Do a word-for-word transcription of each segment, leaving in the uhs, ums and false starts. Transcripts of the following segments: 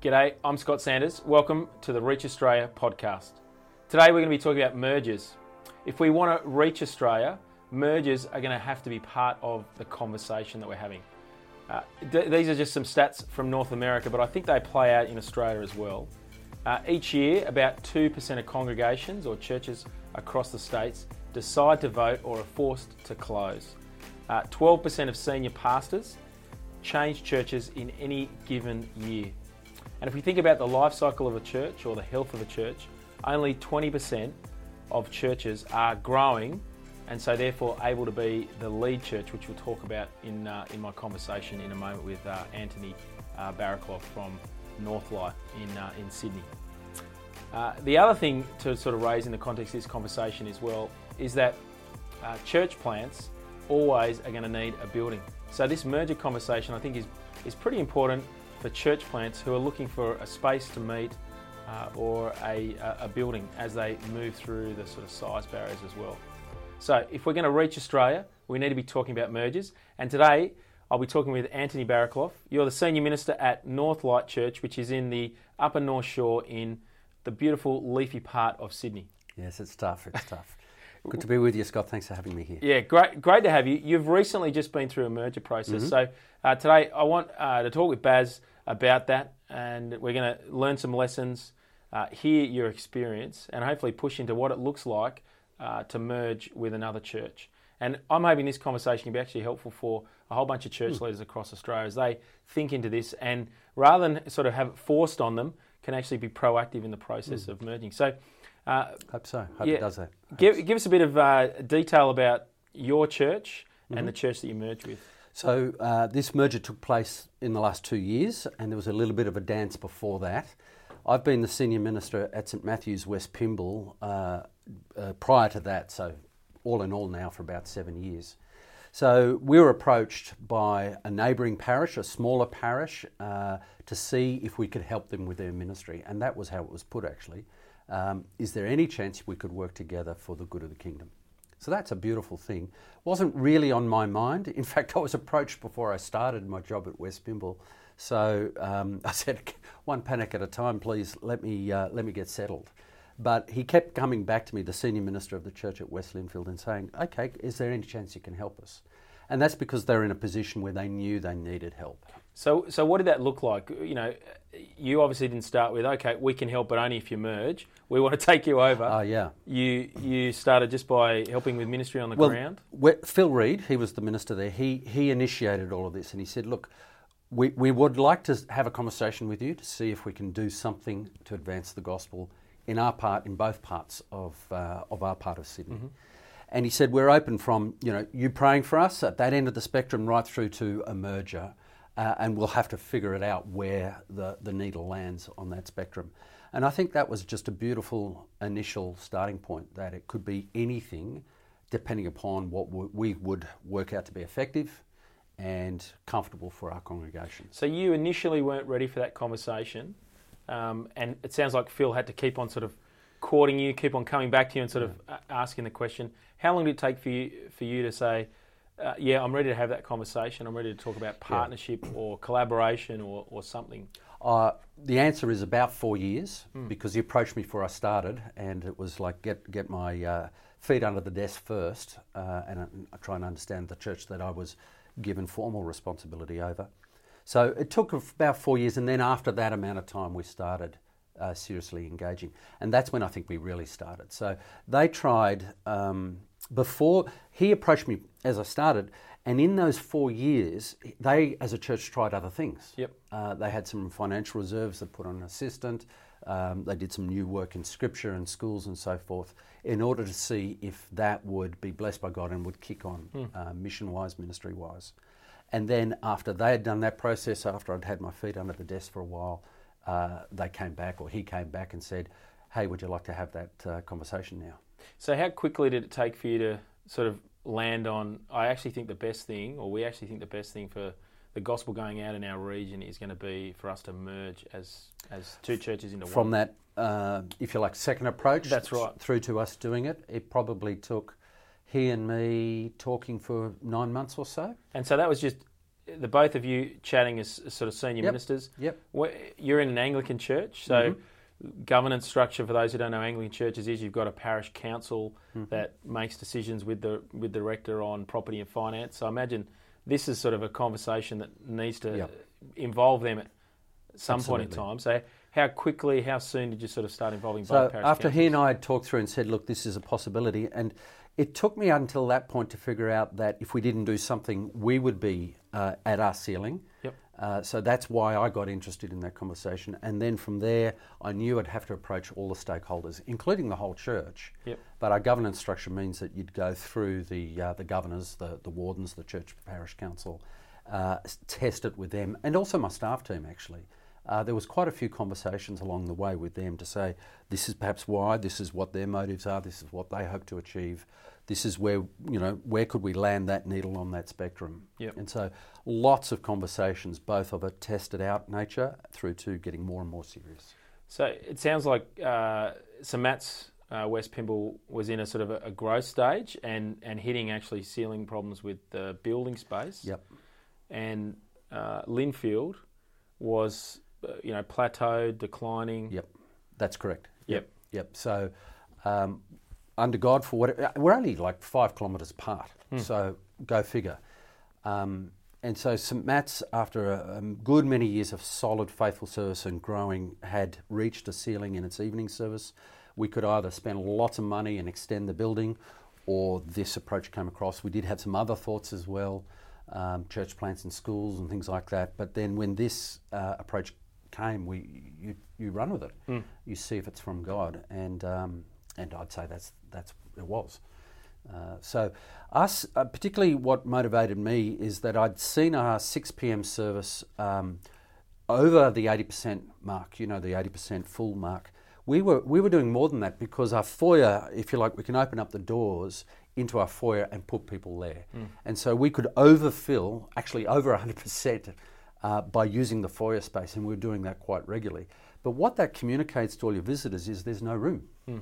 G'day, I'm Scott Sanders. Welcome to the Reach Australia podcast. Today we're going to be talking about mergers. If we want to reach Australia, mergers are going to have to be part of the conversation that we're having. Uh, d- these are just some stats from North America, but I think they play out in Australia as well. Uh, each year, about two percent of congregations or churches across the states decide to vote or are forced to close. Uh, twelve percent of senior pastors change churches in any given year. And if we think about the life cycle of a church or the health of a church, only twenty percent of churches are growing and so therefore able to be the lead church, which we'll talk about in uh, in my conversation in a moment with uh, Anthony uh, Barraclough from Northlight in, uh, in Sydney. Uh, the other thing to sort of raise in the context of this conversation as well is that uh, church plants always are going to need a building. So this merger conversation I think is, is pretty important for church plants who are looking for a space to meet uh, or a, a building as they move through the sort of size barriers as well. So if we're going to reach Australia, we need to be talking about mergers. And today I'll be talking with Anthony Barraclough. You're the Senior Minister at Northlight Church, which is in the Upper North Shore in the beautiful leafy part of Sydney. Yes, it's tough, it's tough. Good to be with you, Scott. Thanks for having me here. Yeah, great great to have you. You've recently just been through a merger process. Mm-hmm. So uh, today I want uh, to talk with Baz about that, and we're going to learn some lessons, uh, hear your experience, and hopefully push into what it looks like uh, to merge with another church. And I'm hoping this conversation can be actually helpful for a whole bunch of church mm. leaders across Australia as they think into this, and rather than sort of have it forced on them, can actually be proactive in the process mm. of merging. So Uh, hope so. Hope yeah. it does that. Give, give us a bit of uh, detail about your church mm-hmm. and the church that you merged with. So uh, this merger took place in the last two years, and there was a little bit of a dance before that. I've been the senior minister at Saint Matthew's West Pymble uh, uh, prior to that, so all in all now for about seven years. So we were approached by a neighbouring parish, a smaller parish, uh, to see if we could help them with their ministry, and that was how it was put actually. Um, is there any chance we could work together for the good of the kingdom? So that's a beautiful thing. Wasn't really on my mind. In fact, I was approached before I started my job at West Pymble. So um, I said, one panic at a time, please, let me uh, let me get settled. But he kept coming back to me, the senior minister of the church at West Lindfield, and saying, okay, is there any chance you can help us? And that's because they're in a position where they knew they needed help. So so what did that look like? You know, you obviously didn't start with, okay, we can help, but only if you merge. We want to take you over. Oh, uh, yeah. You you started just by helping with ministry on the well, ground? Well, Phil Reed, he was the minister there, he he initiated all of this, and he said, look, we, we would like to have a conversation with you to see if we can do something to advance the gospel in our part, in both parts of, uh, of our part of Sydney. Mm-hmm. And he said, we're open from, you know, you praying for us at that end of the spectrum right through to a merger, uh, and we'll have to figure it out where the, the needle lands on that spectrum. And I think that was just a beautiful initial starting point, that it could be anything depending upon what w- we would work out to be effective and comfortable for our congregation. So you initially weren't ready for that conversation, um, and it sounds like Phil had to keep on sort of courting you, keep on coming back to you and sort of asking the question. How long did it take for you for you to say, uh, yeah, I'm ready to have that conversation, I'm ready to talk about partnership yeah. or collaboration or, or something? Uh, the answer is about four years mm. because he approached me before I started, and it was like, get get my uh, feet under the desk first uh, and I, I try and understand the church that I was given formal responsibility over. So it took about four years, and then after that amount of time we started Uh, seriously engaging. And that's when I think we really started. So they tried, um, before, he approached me as I started, and in those four years, they as a church tried other things. Yep. Uh, they had some financial reserves, they put on an assistant, um, they did some new work in scripture and schools and so forth in order to see if that would be blessed by God and would kick on mm. uh, mission-wise, ministry-wise. And then after they had done that process, after I'd had my feet under the desk for a while, Uh, they came back, or he came back and said, hey, would you like to have that uh, conversation now? So how quickly did it take for you to sort of land on, I actually think the best thing, or we actually think the best thing for the gospel going out in our region is going to be for us to merge as as two churches into one? From that, uh, if you like, second approach That's right. through to us doing it, it probably took he and me talking for nine months or so. And so that was just the both of you chatting as sort of senior yep. ministers. Yep. You're in an Anglican church, so mm-hmm. governance structure, for those who don't know, Anglican churches is you've got a parish council mm-hmm. that makes decisions with the with the rector on property and finance. So I imagine this is sort of a conversation that needs to yep. involve them at some Absolutely. point in time. So how quickly, how soon did you sort of start involving so both parish after councils? He and I had talked through and said, look, this is a possibility, and it took me until that point to figure out that if we didn't do something, we would be uh, at our ceiling. Yep. Uh, so that's why I got interested in that conversation. And then from there, I knew I'd have to approach all the stakeholders, including the whole church. Yep. But our governance structure means that you'd go through the uh, the governors, the, the wardens, the church parish council, uh, test it with them, and also my staff team, actually. Uh, there was quite a few conversations along the way with them to say, this is perhaps why, this is what their motives are, this is what they hope to achieve, this is where, you know, where could we land that needle on that spectrum? Yep. And so lots of conversations, both of a tested out nature through to getting more and more serious. So it sounds like uh, Saint Matt's uh, West Pymble was in a sort of a, a growth stage and, and hitting actually ceiling problems with the building space. Yep. And uh, Lindfield was... you know, plateaued, declining. Yep, that's correct. Yep. Yep. So, um, under God, for whatever, we're only like five kilometres apart. Mm. So, go figure. Um, and so, Saint Matt's, after a, a good many years of solid, faithful service and growing, had reached a ceiling in its evening service. We could either spend lots of money and extend the building, or this approach came across. We did have some other thoughts as well, um, church plants and schools and things like that. But then, when this uh, approach came, we you you run with it. Mm. You see if it's from God, and um, and I'd say that's that's it was. Uh, so us, uh, particularly what motivated me is that I'd seen our six p.m. service um, over the eighty percent mark. You know, the eighty percent full mark. We were we were doing more than that because our foyer, if you like, we can open up the doors into our foyer and put people there, mm. and so we could overfill, actually over one hundred percent. Uh, by using the foyer space, and we're doing that quite regularly. But what that communicates to all your visitors is there's no room. Mm.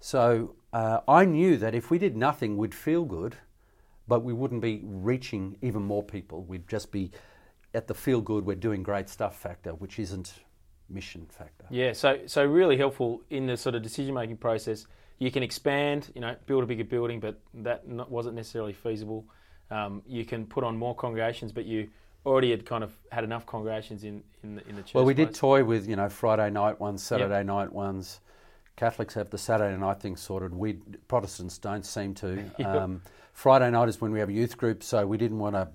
So uh, I knew that if we did nothing, we'd feel good, but we wouldn't be reaching even more people. We'd just be at the feel good, we're doing great stuff factor, which isn't mission factor. Yeah, so so really helpful in the sort of decision-making process. You can expand, you know, build a bigger building, but that not, wasn't necessarily feasible. Um, you can put on more congregations, but you... already had kind of had enough congregations in, in, the, in the church. Well, we place. did toy with, you know, Friday night ones, Saturday yep. night ones. Catholics have the Saturday night thing sorted. We Protestants don't seem to. yep. um, Friday night is when we have a youth group, so we didn't want to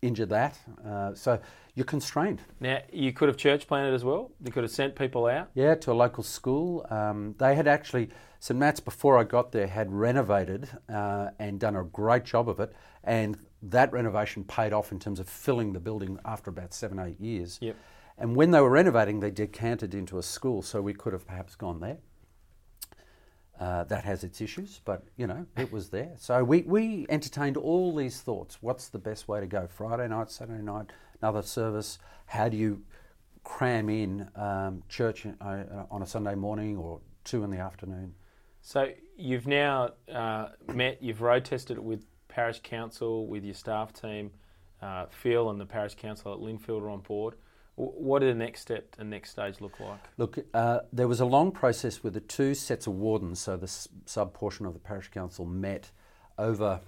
injure that. Uh, so you're constrained. Now, you could have church planted as well. You could have sent people out. Yeah, to a local school. Um, they had actually, Saint Matt's, before I got there, had renovated uh, and done a great job of it. And that renovation paid off in terms of filling the building after about seven, eight years. Yep. And when they were renovating, they decanted into a school, so we could have perhaps gone there. Uh, that has its issues, but, you know, it was there. So we, we entertained all these thoughts. What's the best way to go? Friday night, Saturday night, another service. How do you cram in um, church on a Sunday morning or two in the afternoon? So you've now uh, met, you've road tested it with parish council, with your staff team. uh, Phil and the parish council at Lindfield are on board. W- what did the next step and next stage look like? Look, uh, there was a long process with the two sets of wardens, so the s- sub-portion of the parish council met over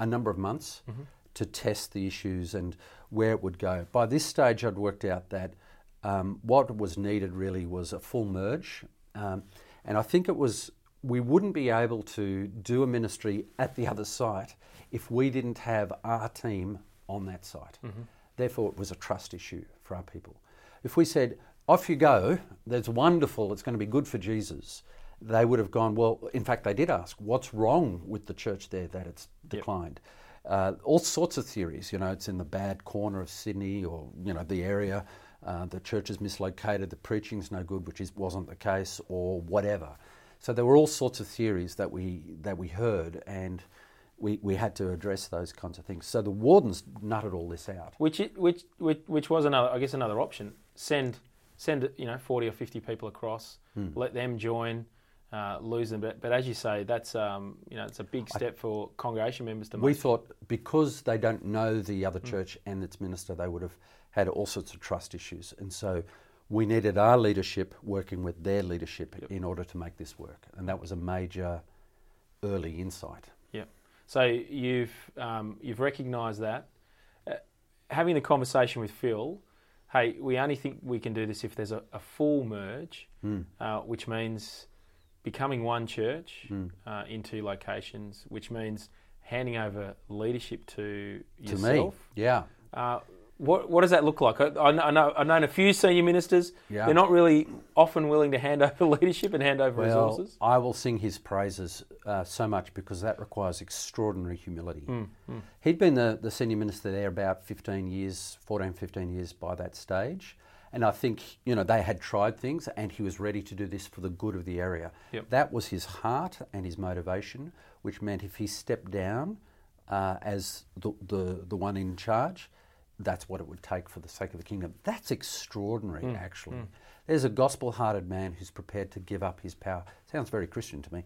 a number of months mm-hmm. to test the issues and where it would go. By this stage, I'd worked out that um, what was needed really was a full merge, um, and I think it was... we wouldn't be able to do a ministry at the other site if we didn't have our team on that site. Mm-hmm. Therefore, it was a trust issue for our people. If we said, off you go, that's wonderful, it's going to be good for Jesus, they would have gone, well, in fact, they did ask, what's wrong with the church there that it's declined? Yep. Uh, all sorts of theories, you know, it's in the bad corner of Sydney or, you know, the area, uh, the church is mislocated, the preaching's no good, which is, wasn't the case, or whatever. So there were all sorts of theories that we that we heard, and we we had to address those kinds of things. So the wardens nutted all this out, which it, which, which which was another, I guess, another option. Send send you know forty or fifty people across, hmm. let them join, uh, lose them. But, but as you say, that's um, you know, it's a big step I, for congregation members to make. We thought because they don't know the other mm. church and its minister, they would have had all sorts of trust issues, and so we needed our leadership working with their leadership yep. in order to make this work, and that was a major early insight. Yeah. So you've um, you've recognised that. Uh, having the conversation with Phil, hey, we only think we can do this if there's a, a full merge, mm. uh, which means becoming one church mm. uh, in two locations, which means handing over leadership to yourself. To me, yeah. Uh, What, what does that look like? I, I know, I've known a few senior ministers. Yeah. They're not really often willing to hand over leadership and hand over well, resources. I will sing his praises uh, so much because that requires extraordinary humility. Mm, mm. He'd been the, the senior minister there about fifteen years, fourteen, fifteen years by that stage. And I think, you know, they had tried things and he was ready to do this for the good of the area. Yep. That was his heart and his motivation, which meant if he stepped down uh, as the, the the one in charge, that's what it would take for the sake of the kingdom. That's extraordinary, mm, actually. Mm. There's a gospel-hearted man who's prepared to give up his power. Sounds very Christian to me.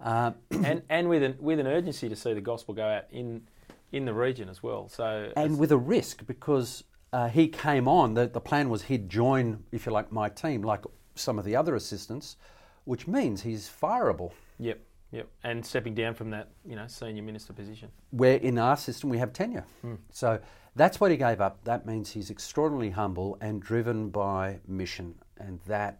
Um, and and with an with an urgency to see the gospel go out in in the region as well. So and with a risk because uh, he came on. The, the plan was he'd join, if you like, my team, like some of the other assistants, which means he's fireable. Yep. Yep, and stepping down from that, you know, senior minister position. Where in our system we have tenure. Mm. So that's what he gave up. That means he's extraordinarily humble and driven by mission, and that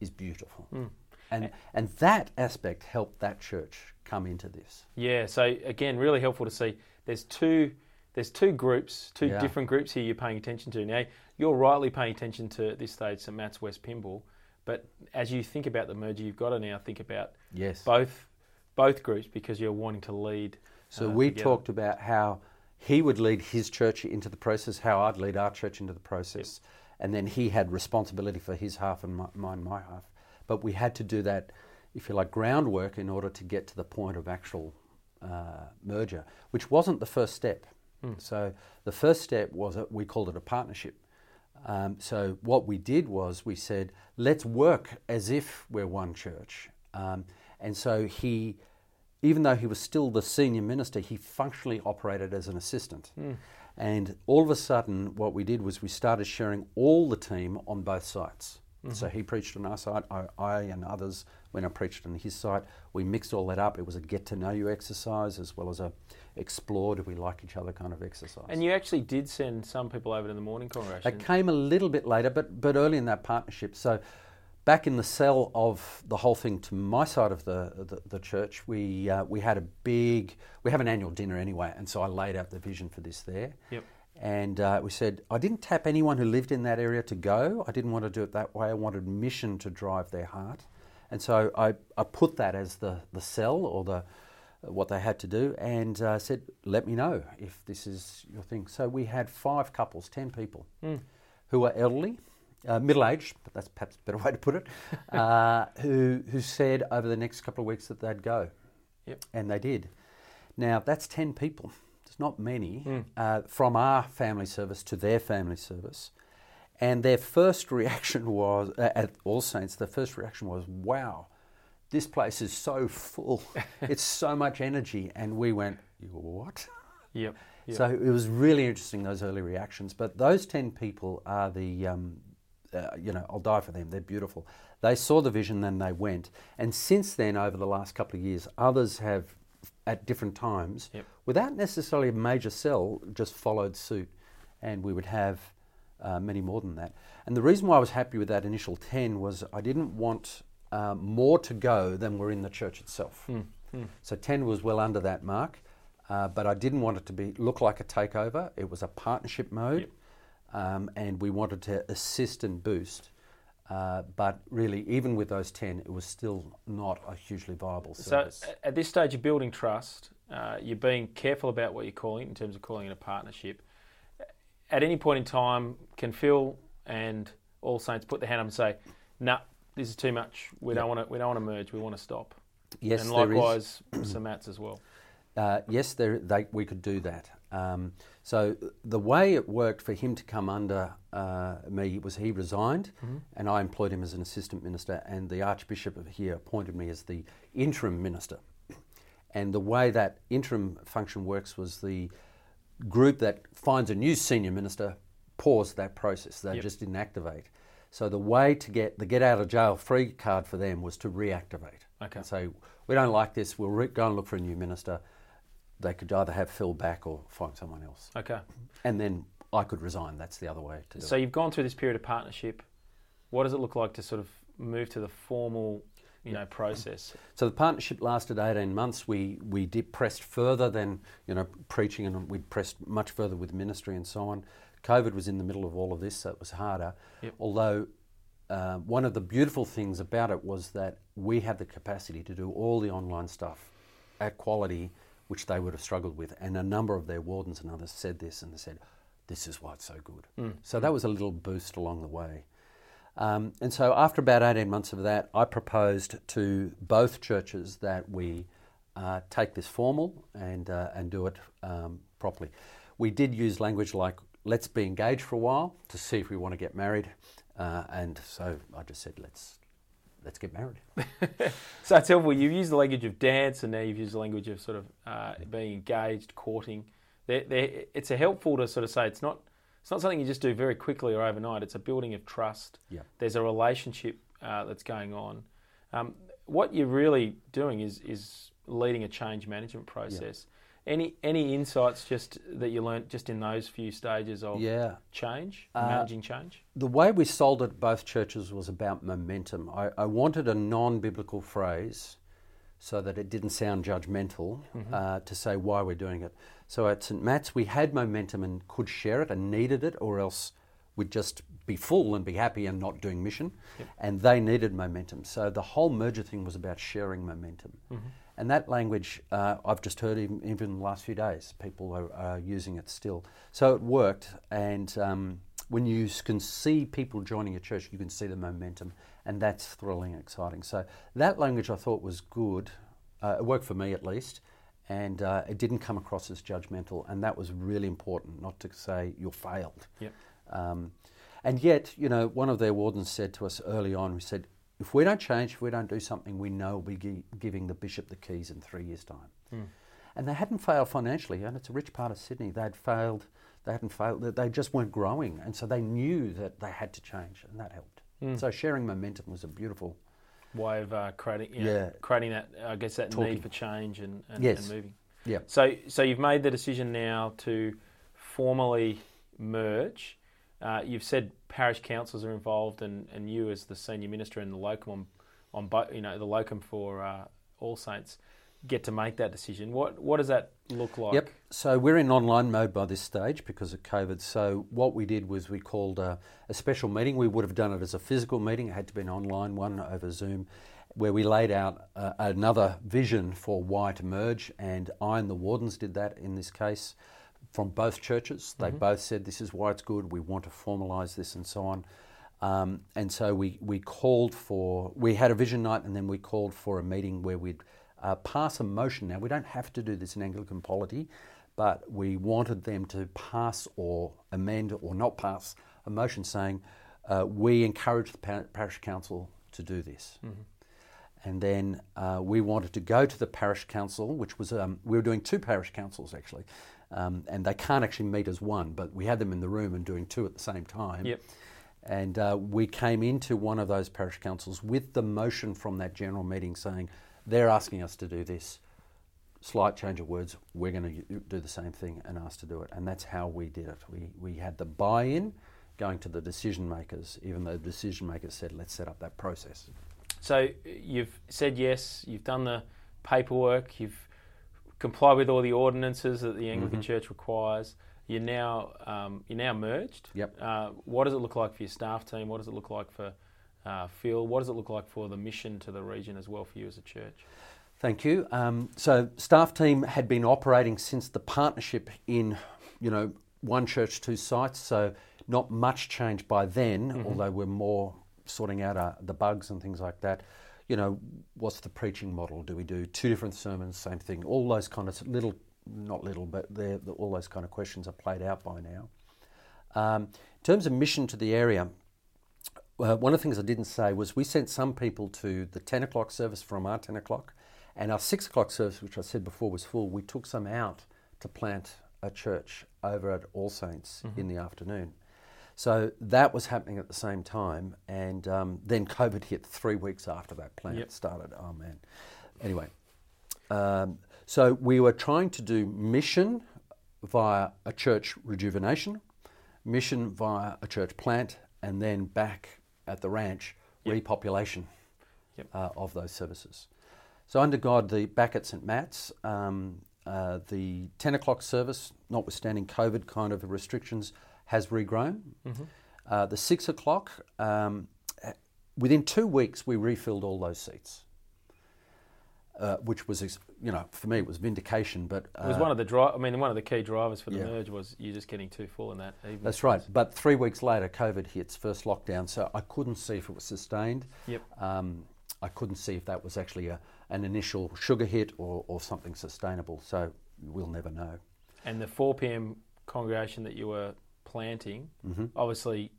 is beautiful. Mm. And, and and that aspect helped that church come into this. Yeah, so again, really helpful to see there's two there's two groups, two yeah. different groups here you're paying attention to. Now, you're rightly paying attention to, at this stage, Saint Matt's West Pymble. But as you think about the merger, you've got to now think about yes. both both groups because you're wanting to lead. So uh, we together. talked about how he would lead his church into the process, how I'd lead our church into the process, yep. and then he had responsibility for his half and mine my, my half. But we had to do that, if you like, groundwork in order to get to the point of actual uh, merger, which wasn't the first step. Mm. So the first step was, a, we called it a partnership. Um, so what we did was we said, let's work as if we're one church. Um, and so he, even though he was still the senior minister, he functionally operated as an assistant. Mm. And all of a sudden, what we did was we started sharing all the team on both sides. Mm-hmm. So he preached on our side, I, I and others, when I preached on his side, we mixed all that up. It was a get-to-know-you exercise as well as a explore, do we like each other kind of exercise. And you actually did send some people over to the morning congregation. That came a little bit later, but, but early in that partnership. So back in the cell of the whole thing to my side of the, the, the church, we uh, we had a big, we have an annual dinner anyway, and so I laid out the vision for this there. Yep. And uh, we said, I didn't tap anyone who lived in that area to go. I didn't want to do it that way. I wanted mission to drive their heart. And so I, I put that as the, the sell or the what they had to do and uh, said, let me know if this is your thing. So we had five couples, ten people, mm. who were elderly, uh, middle-aged, but that's perhaps a better way to put it, uh, who, who said over the next couple of weeks that they'd go. Yep. And they did. Now, that's ten people. Not many, mm. uh, from our family service to their family service. And their first reaction was, uh, at All Saints, their first reaction was, wow, this place is so full. It's so much energy. And we went, what? Yep, yep. So it was really interesting, those early reactions. But those ten people are the, um, uh, you know, I'll die for them. They're beautiful. They saw the vision, then they went. And since then, over the last couple of years, others have at different times, yep. without necessarily a major cell, just followed suit, and we would have uh, many more than that. And the reason why I was happy with that initial ten was I didn't want uh, more to go than were in the church itself. Mm. Mm. So ten was well under that mark, uh, but I didn't want it to be look like a takeover. It was a partnership mode, yep. um, and we wanted to assist and boost. Uh, but really, even with those ten, it was still not a hugely viable service. So at this stage, you're building trust. Uh, you're being careful about what you're calling in terms of calling it a partnership. At any point in time, can Phil and All Saints put their hand up and say, "No, nah, this is too much. We yep. don't want to. We don't want to merge. We want to stop." Yes, and likewise, there is. Saint Matt's as well. Uh, yes, there, they, we could do that. Um, so the way it worked for him to come under uh, me was he resigned, mm-hmm. and I employed him as an assistant minister, and the Archbishop here appointed me as the interim minister. And the way that interim function works was the group that finds a new senior minister paused that process. They yep. just didn't activate. So the way to get the get out of jail free card for them was to reactivate. Okay. So we don't like this, we'll re- go and look for a new minister. They could either have Phil back or find someone else. Okay. And then I could resign. That's the other way to do so it. So you've gone through this period of partnership. What does it look like to sort of move to the formal, you know, process? So the partnership lasted eighteen months. We we did pressed further than, you know, preaching, and we pressed much further with ministry and so on. COVID was in the middle of all of this, so it was harder. Yep. Although uh, one of the beautiful things about it was that we had the capacity to do all the online stuff at quality, which they would have struggled with. And a number of their wardens and others said this, and they said, this is why it's so good. Mm. So that was a little boost along the way. Um, and so after about eighteen months of that, I proposed to both churches that we uh, take this formal and, uh, and do it um, properly. We did use language like, let's be engaged for a while to see if we want to get married. Uh, and so I just said, let's let's get married. So it's helpful. You've used the language of dance, and now you've used the language of sort of uh, being engaged, courting. They're, they're, it's a helpful to sort of say it's not it's not something you just do very quickly or overnight. It's a building of trust. Yeah. There's a relationship uh, that's going on. Um, what you're really doing is is leading a change management process. Yeah. Any any insights just that you learnt just in those few stages of yeah. change, uh, managing change? The way we sold it at both churches was about momentum. I, I wanted a non-biblical phrase so that it didn't sound judgmental, mm-hmm. uh, to say why we're doing it. So at Saint Matt's, we had momentum and could share it and needed it, or else we'd just be full and be happy and not doing mission. Yep. And they needed momentum. So the whole merger thing was about sharing momentum. Mm-hmm. And that language, uh, I've just heard even, even in the last few days, people are, are using it still. So it worked. And um, when you can see people joining a church, you can see the momentum. And that's thrilling and exciting. So that language I thought was good. Uh, it worked for me at least. And uh, it didn't come across as judgmental. And that was really important, not to say you failed. Yep. Um, and yet, you know, one of their wardens said to us early on, we said, if we don't change, if we don't do something, we know we'll be giving the bishop the keys in three years' time. Mm. And they hadn't failed financially, and it's a rich part of Sydney. They'd failed, they hadn't failed, they just weren't growing. And so they knew that they had to change, and that helped. Mm. So sharing momentum was a beautiful way of uh, creating, you know, yeah. creating that, I guess, that Talking. need for change and, and, yes. and moving. Yeah. So, so you've made the decision now to formally merge. Uh, you've said parish councils are involved, and, and you as the senior minister and the locum on, on you know the locum for uh, All Saints get to make that decision. What what does that look like? Yep. So we're in online mode by this stage because of COVID. So what we did was we called a, a special meeting. We would have done it as a physical meeting. It had to be an online one over Zoom, where we laid out uh, another vision for why to merge. And I and the wardens did that in this case. From both churches, they mm-hmm. both said this is why it's good, we want to formalise this and so on. Um, and so we, we called for, we had a vision night, and then we called for a meeting where we'd uh, pass a motion. Now, we don't have to do this in Anglican polity, but we wanted them to pass or amend or not pass a motion saying, uh, we encourage the par- parish council to do this. Mm-hmm. And then uh, we wanted to go to the parish council, which was, um, we were doing two parish councils actually, um, and they can't actually meet as one, but we had them in the room and doing two at the same time. Yep. And uh, we came into one of those parish councils with the motion from that general meeting saying, they're asking us to do this, slight change of words, we're going to do the same thing and ask to do it. And that's how we did it. We, we had the buy-in going to the decision makers, even though the decision makers said, let's set up that process. So you've said yes, you've done the paperwork, you've complied with all the ordinances that the Anglican mm-hmm. Church requires. You're now um, you're now merged. Yep. Uh, what does it look like for your staff team? What does it look like for uh, Phil? What does it look like for the mission to the region as well for you as a church? Thank you. Um, so staff team had been operating since the partnership in, you know, one church, two sites. So not much change by then, mm-hmm. although we're more sorting out uh, the bugs and things like that. You know, what's the preaching model? Do we do two different sermons, same thing? All those kind of little not little, but they're, they're, all those kind of questions are played out by now. Um, in terms of mission to the area, uh, one of the things I didn't say was we sent some people to the ten o'clock service from our ten o'clock, and our six o'clock service, which I said before was full, we took some out to plant a church over at All Saints mm-hmm. in the afternoon. So that was happening at the same time, and um, then COVID hit three weeks after that plant yep. started. Oh, man. Anyway, um, so we were trying to do mission via a church rejuvenation, mission via a church plant, and then back at the ranch, yep. repopulation yep. Uh, of those services. So under God, the back at Saint Matt's, um, uh, the ten o'clock service, notwithstanding COVID kind of restrictions, has regrown. Mm-hmm. Uh, the six o'clock, um, within two weeks, we refilled all those seats, uh, which was, you know, for me it was vindication. But uh, it was one of the dri- I mean, one of the key drivers for the yeah. merge was you're just getting too full in that evening. That's right. But three weeks later, COVID hits, first lockdown, so I couldn't see if it was sustained. Yep. Um, I couldn't see if that was actually a, an initial sugar hit or, or something sustainable. So we'll never know. And the four p.m. congregation that you were planting, mm-hmm. obviously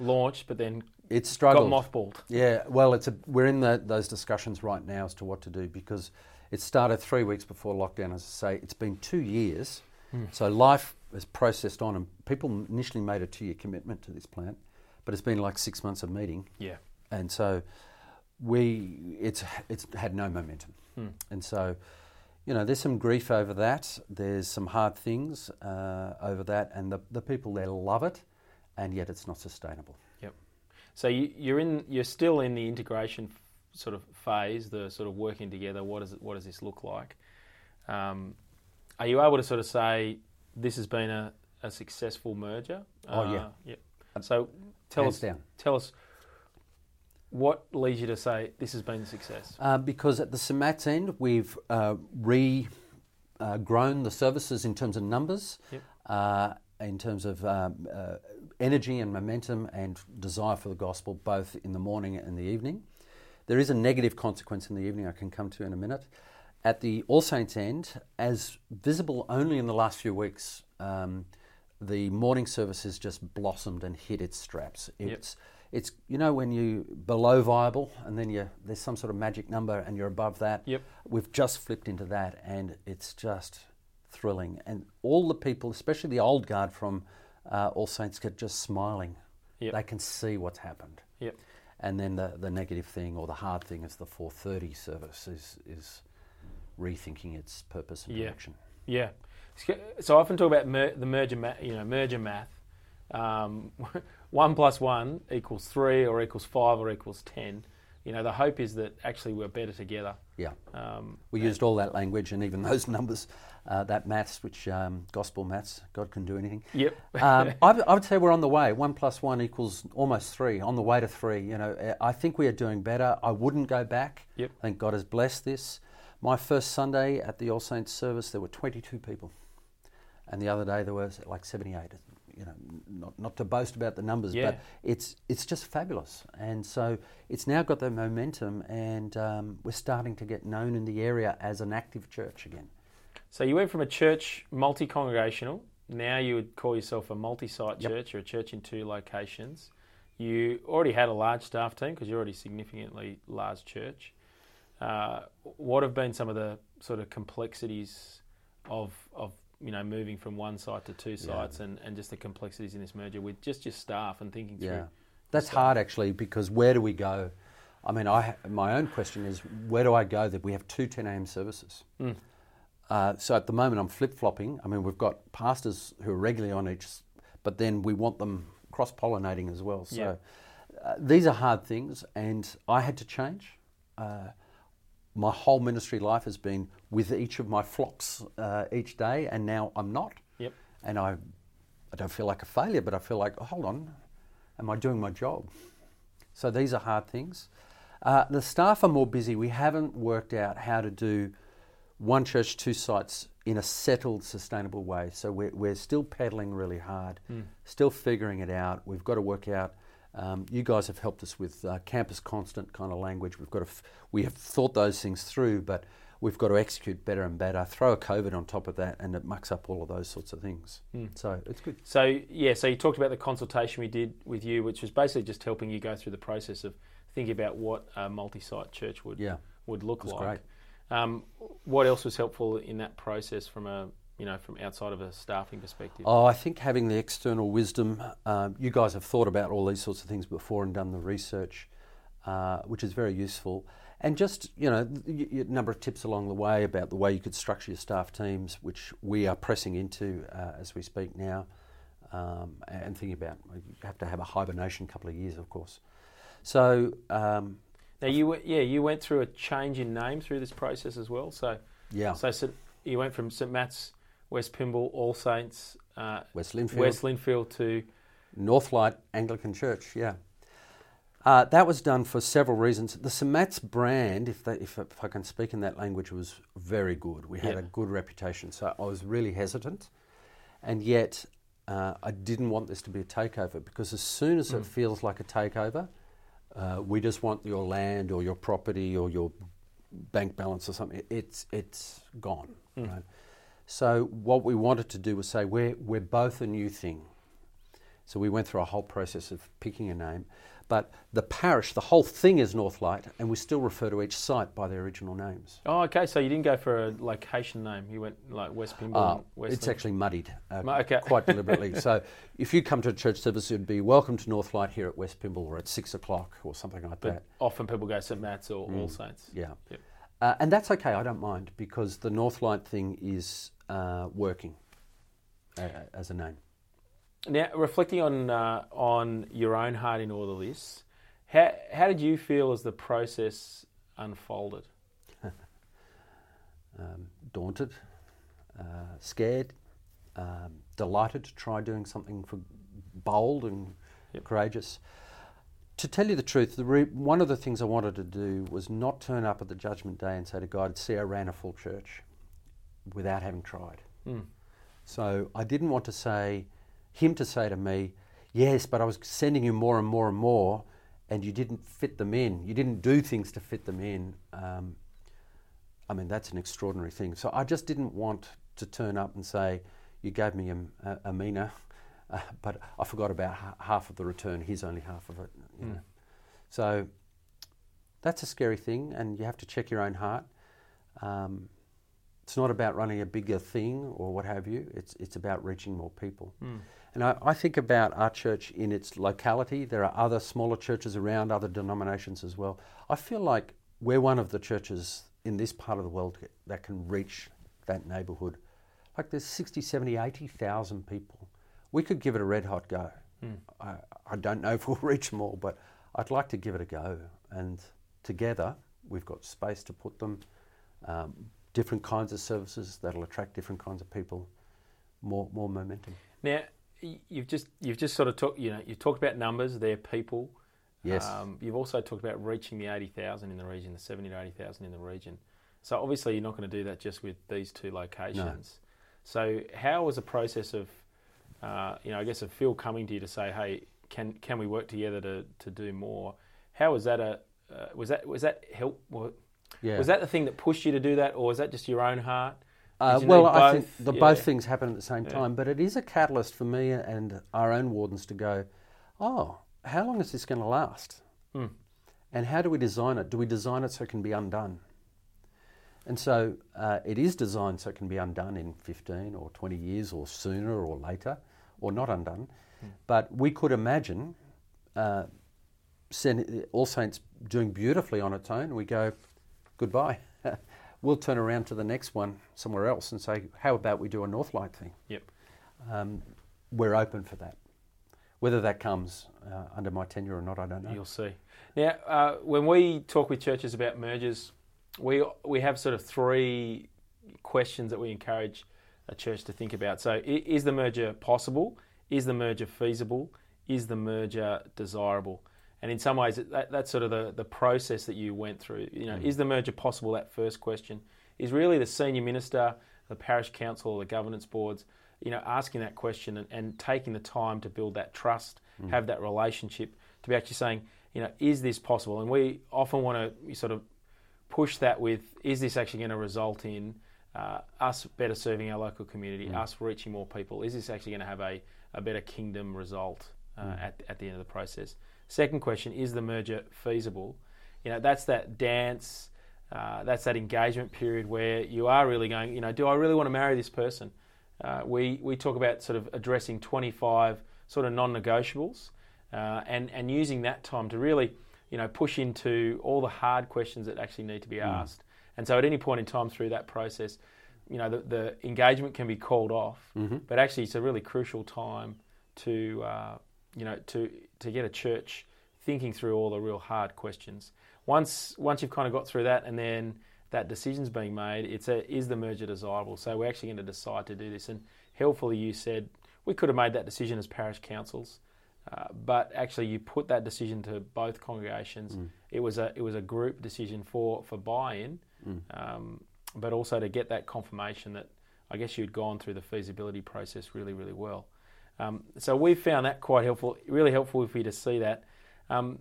launched, but then it's struggled. Got mothballed. Yeah, well, it's a, we're in the, those discussions right now as to what to do, because it started three weeks before lockdown, as I say. It's been two years, mm. so life has processed on, and people initially made a two-year commitment to this plant, but it's been like six months of meeting. Yeah, and so we it's it's had no momentum, mm. and so. You know, there's some grief over that. There's some hard things uh, over that, and the, the people there love it, and yet it's not sustainable. Yep. So you, you're in, you're still in the integration f- sort of phase, the sort of working together. What does what does this look like? Um, are you able to sort of say this has been a, a successful merger? Oh uh, yeah. Yep. So tell Hands us. Down. Tell us. What leads you to say this has been a success? Uh, because at the Saint Matt's end, we've uh, re-grown uh, the services in terms of numbers, yep. uh, in terms of um, uh, energy and momentum and desire for the gospel, both in the morning and the evening. There is a negative consequence in the evening I can come to in a minute. At the All Saints end, as visible only in the last few weeks, um, the morning service has just blossomed and hit its straps. It's yep. It's, you know, when you below viable and then you there's some sort of magic number and you're above that. Yep. We've just flipped into that, and it's just thrilling. And all the people, especially the old guard from uh, All Saints, get just smiling. Yep. They can see what's happened. Yep. And then the, the negative thing or the hard thing is the four thirty service is is rethinking its purpose and direction. Yeah. yeah. So I often talk about mer- the merger, ma- you know, merger math. Um, one plus one equals three, or equals five, or equals ten. You know, the hope is that actually we're better together. Yeah. Um, we used all that language and even those numbers, uh, that maths, which um, gospel maths, God can do anything. Yep. um, I, I would say we're on the way. One plus one equals almost three. On the way to three. You know, I think we are doing better. I wouldn't go back. Yep. I think God has blessed this. My first Sunday at the All Saints service, there were twenty-two people, and the other day there was like seventy-eight. You know, not not to boast about the numbers, yeah. but it's it's just fabulous, and so it's now got the momentum, and um, we're starting to get known in the area as an active church again. So you went from a church multi-congregational. Now you would call yourself a multi-site yep. church, or a church in two locations. You already had a large staff team because you're already significantly large church. Uh, what have been some of the sort of complexities of of you know, moving from one site to two sites yeah. and, and just the complexities in this merger with just your staff and thinking through. Yeah, that's stuff. Hard actually, because where do we go? I mean, I my own question is, where do I go that we have two ten a.m. services? Mm. Uh, so at the moment I'm flip-flopping. I mean, we've got pastors who are regularly on each, but then we want them cross-pollinating as well. So yeah. uh, these are hard things, and I had to change. Uh, My whole ministry life has been with each of my flocks uh, each day, and now I'm not. Yep. And I, I don't feel like a failure, but I feel like, oh, hold on, am I doing my job? So these are hard things. Uh, the staff are more busy. We haven't worked out how to do one church, two sites in a settled, sustainable way. So we're, we're still pedaling really hard, mm. still figuring it out. We've got to work out. Um, you guys have helped us with uh, campus constant kind of language. We've got to f- we have thought those things through, but we've got to execute better and better, throw a COVID on top of that, and it mucks up all of those sorts of things. Mm. So it's good. So, yeah, so you talked about the consultation we did with you, which was basically just helping you go through the process of thinking about what a multi-site church would yeah. would look like. Great. Um, what else was helpful in that process from a, you know, from outside of a staffing perspective? Oh, I think having the external wisdom. Um, you guys have thought about all these sorts of things before and done the research, uh, which is very useful. And just, you know, a number of tips along the way about the way you could structure your staff teams, which we are pressing into uh, as we speak now, um, and thinking about. You have to have a hibernation couple of years, of course. So um, now you were, yeah you went through a change in name through this process as well. So yeah, so you went from Saint Matt's West Pymble, All Saints, uh, West Lindfield, West Lindfield to Northlight Anglican Church. Yeah. Uh, that was done for several reasons. The Saint Matt's brand, if, they, if, if I can speak in that language, was very good. We had yeah. a good reputation, so I was really hesitant. And yet, uh, I didn't want this to be a takeover, because as soon as mm. it feels like a takeover, uh, we just want your land or your property or your bank balance or something. It's it's gone. Mm. Right? So what we wanted to do was say we're we're both a new thing. So we went through a whole process of picking a name. But the parish, the whole thing is Northlight, and we still refer to each site by their original names. Oh, okay. So you didn't go for a location name. You went like West Pymble. Oh, West it's Link. Actually muddied uh, okay. quite deliberately. So if you come to a church service, it would be welcome to Northlight here at West Pymble, or at six o'clock or something like but that. Often people go Saint Matt's or mm. All Saints. Yeah. Yep. Uh, and that's okay. I don't mind, because the Northlight thing is uh, working uh, as a name. Now, reflecting on uh, on your own heart in all of this, how how did you feel as the process unfolded? um, daunted, uh, scared, um, delighted to try doing something for bold and yep. courageous. To tell you the truth, the re- one of the things I wanted to do was not turn up at the judgment day and say to God, see, I ran a full church without having tried. Mm. So I didn't want to say... him to say to me, yes, but I was sending you more and more and more, and you didn't fit them in. You didn't do things to fit them in. Um, I mean, that's an extraordinary thing. So I just didn't want to turn up and say, you gave me a, a, a mina, uh, but I forgot about ha- half of the return. Here's only half of it. You know? Mm. So that's a scary thing, and you have to check your own heart. Um, it's not about running a bigger thing or what have you. It's it's about reaching more people. Mm. And I, I think about our church in its locality. There are other smaller churches around, other denominations as well. I feel like we're one of the churches in this part of the world that can reach that neighbourhood. Like there's sixty, seventy, eighty thousand people. We could give it a red hot go. Mm. I, I don't know if we'll reach them all, but I'd like to give it a go. And together, we've got space to put them, um, different kinds of services that'll attract different kinds of people, more more momentum. Now, You've just you've just sort of talked you know you've talked about numbers, they're people. Yes. Um, you've also talked about reaching the eighty thousand in the region, the seventy to eighty thousand in the region. So obviously you're not going to do that just with these two locations. No. So how was the process of, uh, you know, I guess of Phil coming to you to say, hey, can can we work together to, to do more? How was that a uh, was that was that help? Yeah. Was that the thing that pushed you to do that, or was that just your own heart? Uh, well, I think the yeah. both things happen at the same yeah. time, but it is a catalyst for me and our own wardens to go, oh, how long is this going to last? Mm. And how do we design it? Do we design it so it can be undone? And so uh, it is designed so it can be undone in fifteen or twenty years or sooner or later, or not undone. Mm. But we could imagine uh, All Saints doing beautifully on its own, and we go, goodbye. We'll turn around to the next one somewhere else and say, how about we do a Northlight thing? Yep. Um, we're open for that. Whether that comes uh, under my tenure or not, I don't know. You'll see. Now, uh, when we talk with churches about mergers, we we have sort of three questions that we encourage a church to think about. So, is the merger possible? Is the merger feasible? Is the merger desirable? And in some ways, that, that's sort of the, the process that you went through. You know, mm. is the merger possible? That first question is really the senior minister, the parish council, the governance boards, you know, asking that question and, and taking the time to build that trust, mm. have that relationship, to be actually saying, you know, is this possible? And we often want to sort of push that with, is this actually going to result in uh, us better serving our local community, mm. us reaching more people? Is this actually going to have a, a better kingdom result uh, mm. at, at the end of the process? Second question, is the merger feasible? You know, that's that dance, uh, that's that engagement period where you are really going, you know, do I really want to marry this person? Uh, we, we talk about sort of addressing twenty-five sort of non-negotiables uh, and, and using that time to really, you know, push into all the hard questions that actually need to be asked. Mm. And so at any point in time through that process, you know, the, the engagement can be called off, mm-hmm. but actually it's a really crucial time to, uh, you know, to to get a church thinking through all the real hard questions. Once once you've kind of got through that and then that decision's being made, it's a, is the merger desirable? So we're actually going to decide to do this. And helpfully you said, we could have made that decision as parish councils, uh, but actually you put that decision to both congregations. Mm. It was a it was a group decision for, for buy-in, mm. um, but also to get that confirmation that I guess you'd gone through the feasibility process really, really well. Um, so we found that quite helpful, really helpful for you to see that. Um,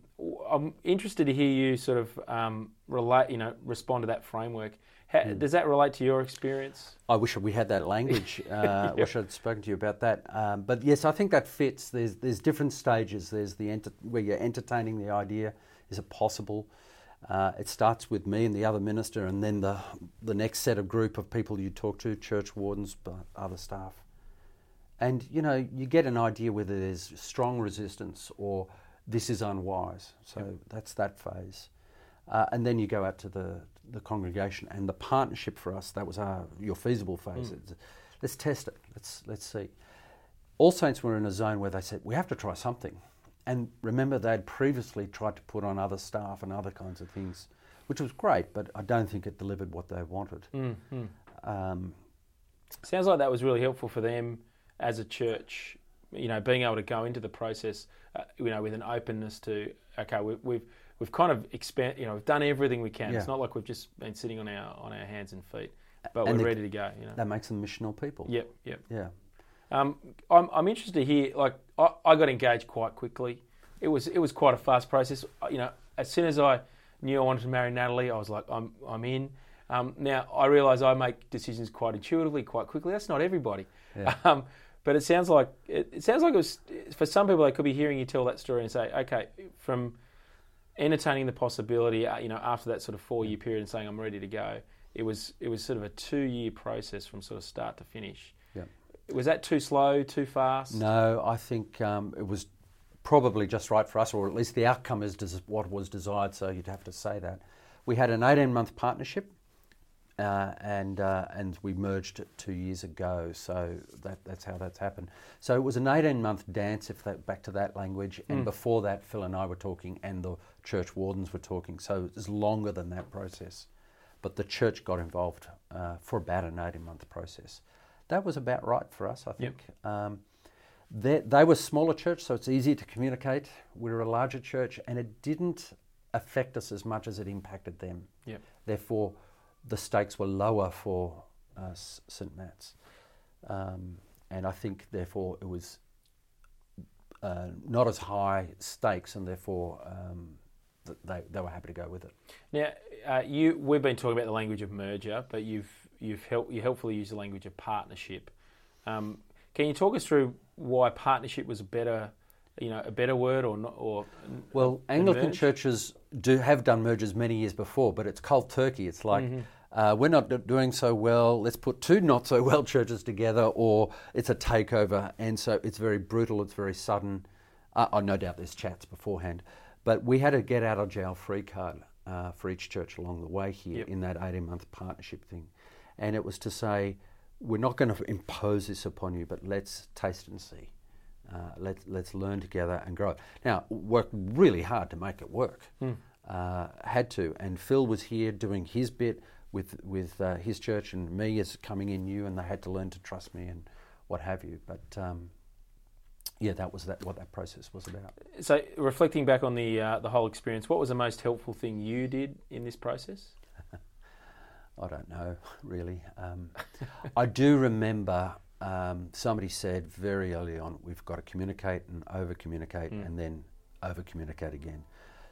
I'm interested to hear you sort of um, relate, you know, respond to that framework. How, mm. Does that relate to your experience? I wish we had that language. I uh, yeah. wish I'd spoken to you about that. Um, but yes, I think that fits. There's there's different stages. There's the enter- where you're entertaining the idea. Is it possible? Uh, it starts with me and the other minister, and then the the next set of group of people you talk to, church wardens, but other staff. And you know, you get an idea whether there's strong resistance or this is unwise. So yep. that's that phase. Uh, and then you go out to the the congregation and the partnership for us, that was our your feasible phase. Mm. Let's test it, let's let's see. All Saints were in a zone where they said, we have to try something. And remember, they'd previously tried to put on other staff and other kinds of things, which was great, but I don't think it delivered what they wanted. Mm-hmm. Um, Sounds like that was really helpful for them as a church, you know, being able to go into the process, uh, you know, with an openness to, okay, we, we've we've kind of expand, you know, we've done everything we can. Yeah. It's not like we've just been sitting on our on our hands and feet, but and we're the, ready to go. You know, that makes them missional people. Yep, yep, yeah. Um, I'm I'm interested to hear. Like, I, I got engaged quite quickly. It was it was quite a fast process. You know, as soon as I knew I wanted to marry Natalie, I was like, I'm I'm in. Um, now I realise I make decisions quite intuitively, quite quickly. That's not everybody. Yeah. Um, But it sounds like it, it sounds like it was, for some people they could be hearing you tell that story and say, okay, from entertaining the possibility, uh, you know, after that sort of four year period and saying I'm ready to go, it was it was sort of a two year process from sort of start to finish. Yeah. Was that too slow, too fast? No, I think um, it was probably just right for us, or at least the outcome is des- what was desired. So you'd have to say that we had an eighteen month partnership. Uh, and uh, and we merged two years ago, so that, that's how that's happened. So it was an eighteen month dance, if that, back to that language, and mm. before that, Phil and I were talking, and the church wardens were talking. So it was longer than that process, but the church got involved uh, for about an eighteen month process. That was about right for us, I think. Yep. Um, they, they were a smaller church, so it's easier to communicate. We were a larger church, and it didn't affect us as much as it impacted them. Yep. Therefore, the stakes were lower for uh, Saint Matt's, um, and I think therefore it was uh, not as high stakes, and therefore um, th- they they were happy to go with it. Now, uh, you we've been talking about the language of merger, but you've you've helped you helpfully used the language of partnership. Um, can you talk us through why partnership was a better, you know, a better word or not? Or well, Anglican churches do have done mergers many years before, but it's cold turkey. It's like, mm-hmm. uh, we're not doing so well, let's put two not so well churches together, or it's a takeover. And so it's very brutal, it's very sudden. Uh, oh, no doubt there's chats beforehand, but we had a get out of jail free card uh, for each church along the way here, yep. in that eighteen month partnership thing. And it was to say, we're not going to impose this upon you, but let's taste and see. Uh, let's let's learn together and grow. Now, worked really hard to make it work. Mm. Uh, had to. And Phil was here doing his bit with with uh, his church, and me as coming in new, and they had to learn to trust me and what have you. But um, yeah, that was that what that process was about. So, reflecting back on the uh, the whole experience, what was the most helpful thing you did in this process? I don't know, really. Um, I do remember. Um, somebody said very early on, we've got to communicate and over communicate mm. and then over communicate again.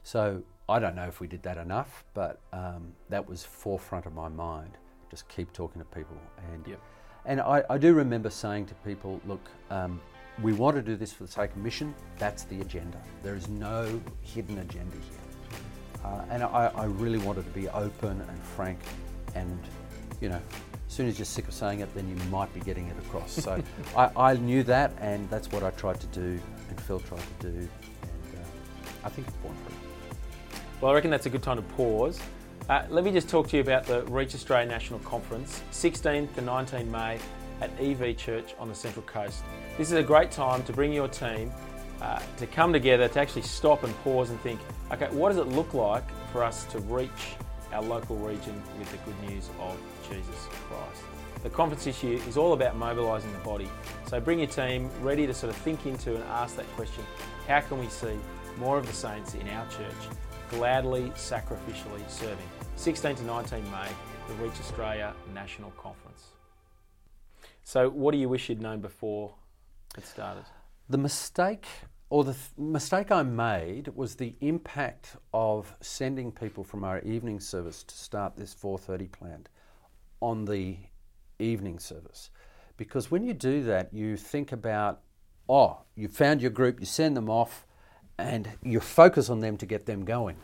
So I don't know if we did that enough, but um, that was forefront of my mind. Just keep talking to people. And yep. and I, I do remember saying to people, look, um, we want to do this for the sake of mission. That's the agenda. There is no hidden agenda here. Uh, and I, I really wanted to be open and frank, and, you know, as soon as you're sick of saying it, then you might be getting it across. So I, I knew that, and that's what I tried to do, and Phil tried to do, and uh, I think it's born for it. Well, I reckon that's a good time to pause. Uh, let me just talk to you about the Reach Australia National Conference, sixteenth to nineteenth May at E V Church on the Central Coast. This is a great time to bring your team uh, to come together, to actually stop and pause and think, okay, what does it look like for us to reach our local region with the good news of Jesus Christ? The conference this year is all about mobilising the body. So bring your team ready to sort of think into and ask that question, how can we see more of the saints in our church gladly, sacrificially serving? sixteenth to nineteenth May, the Reach Australia National Conference. So what do you wish you'd known before it started? The mistake, or the th- mistake I made was the impact of sending people from our evening service to start this four thirty plant on the evening service. Because when you do that, you think about, oh, you found your group, you send them off, and you focus on them to get them going.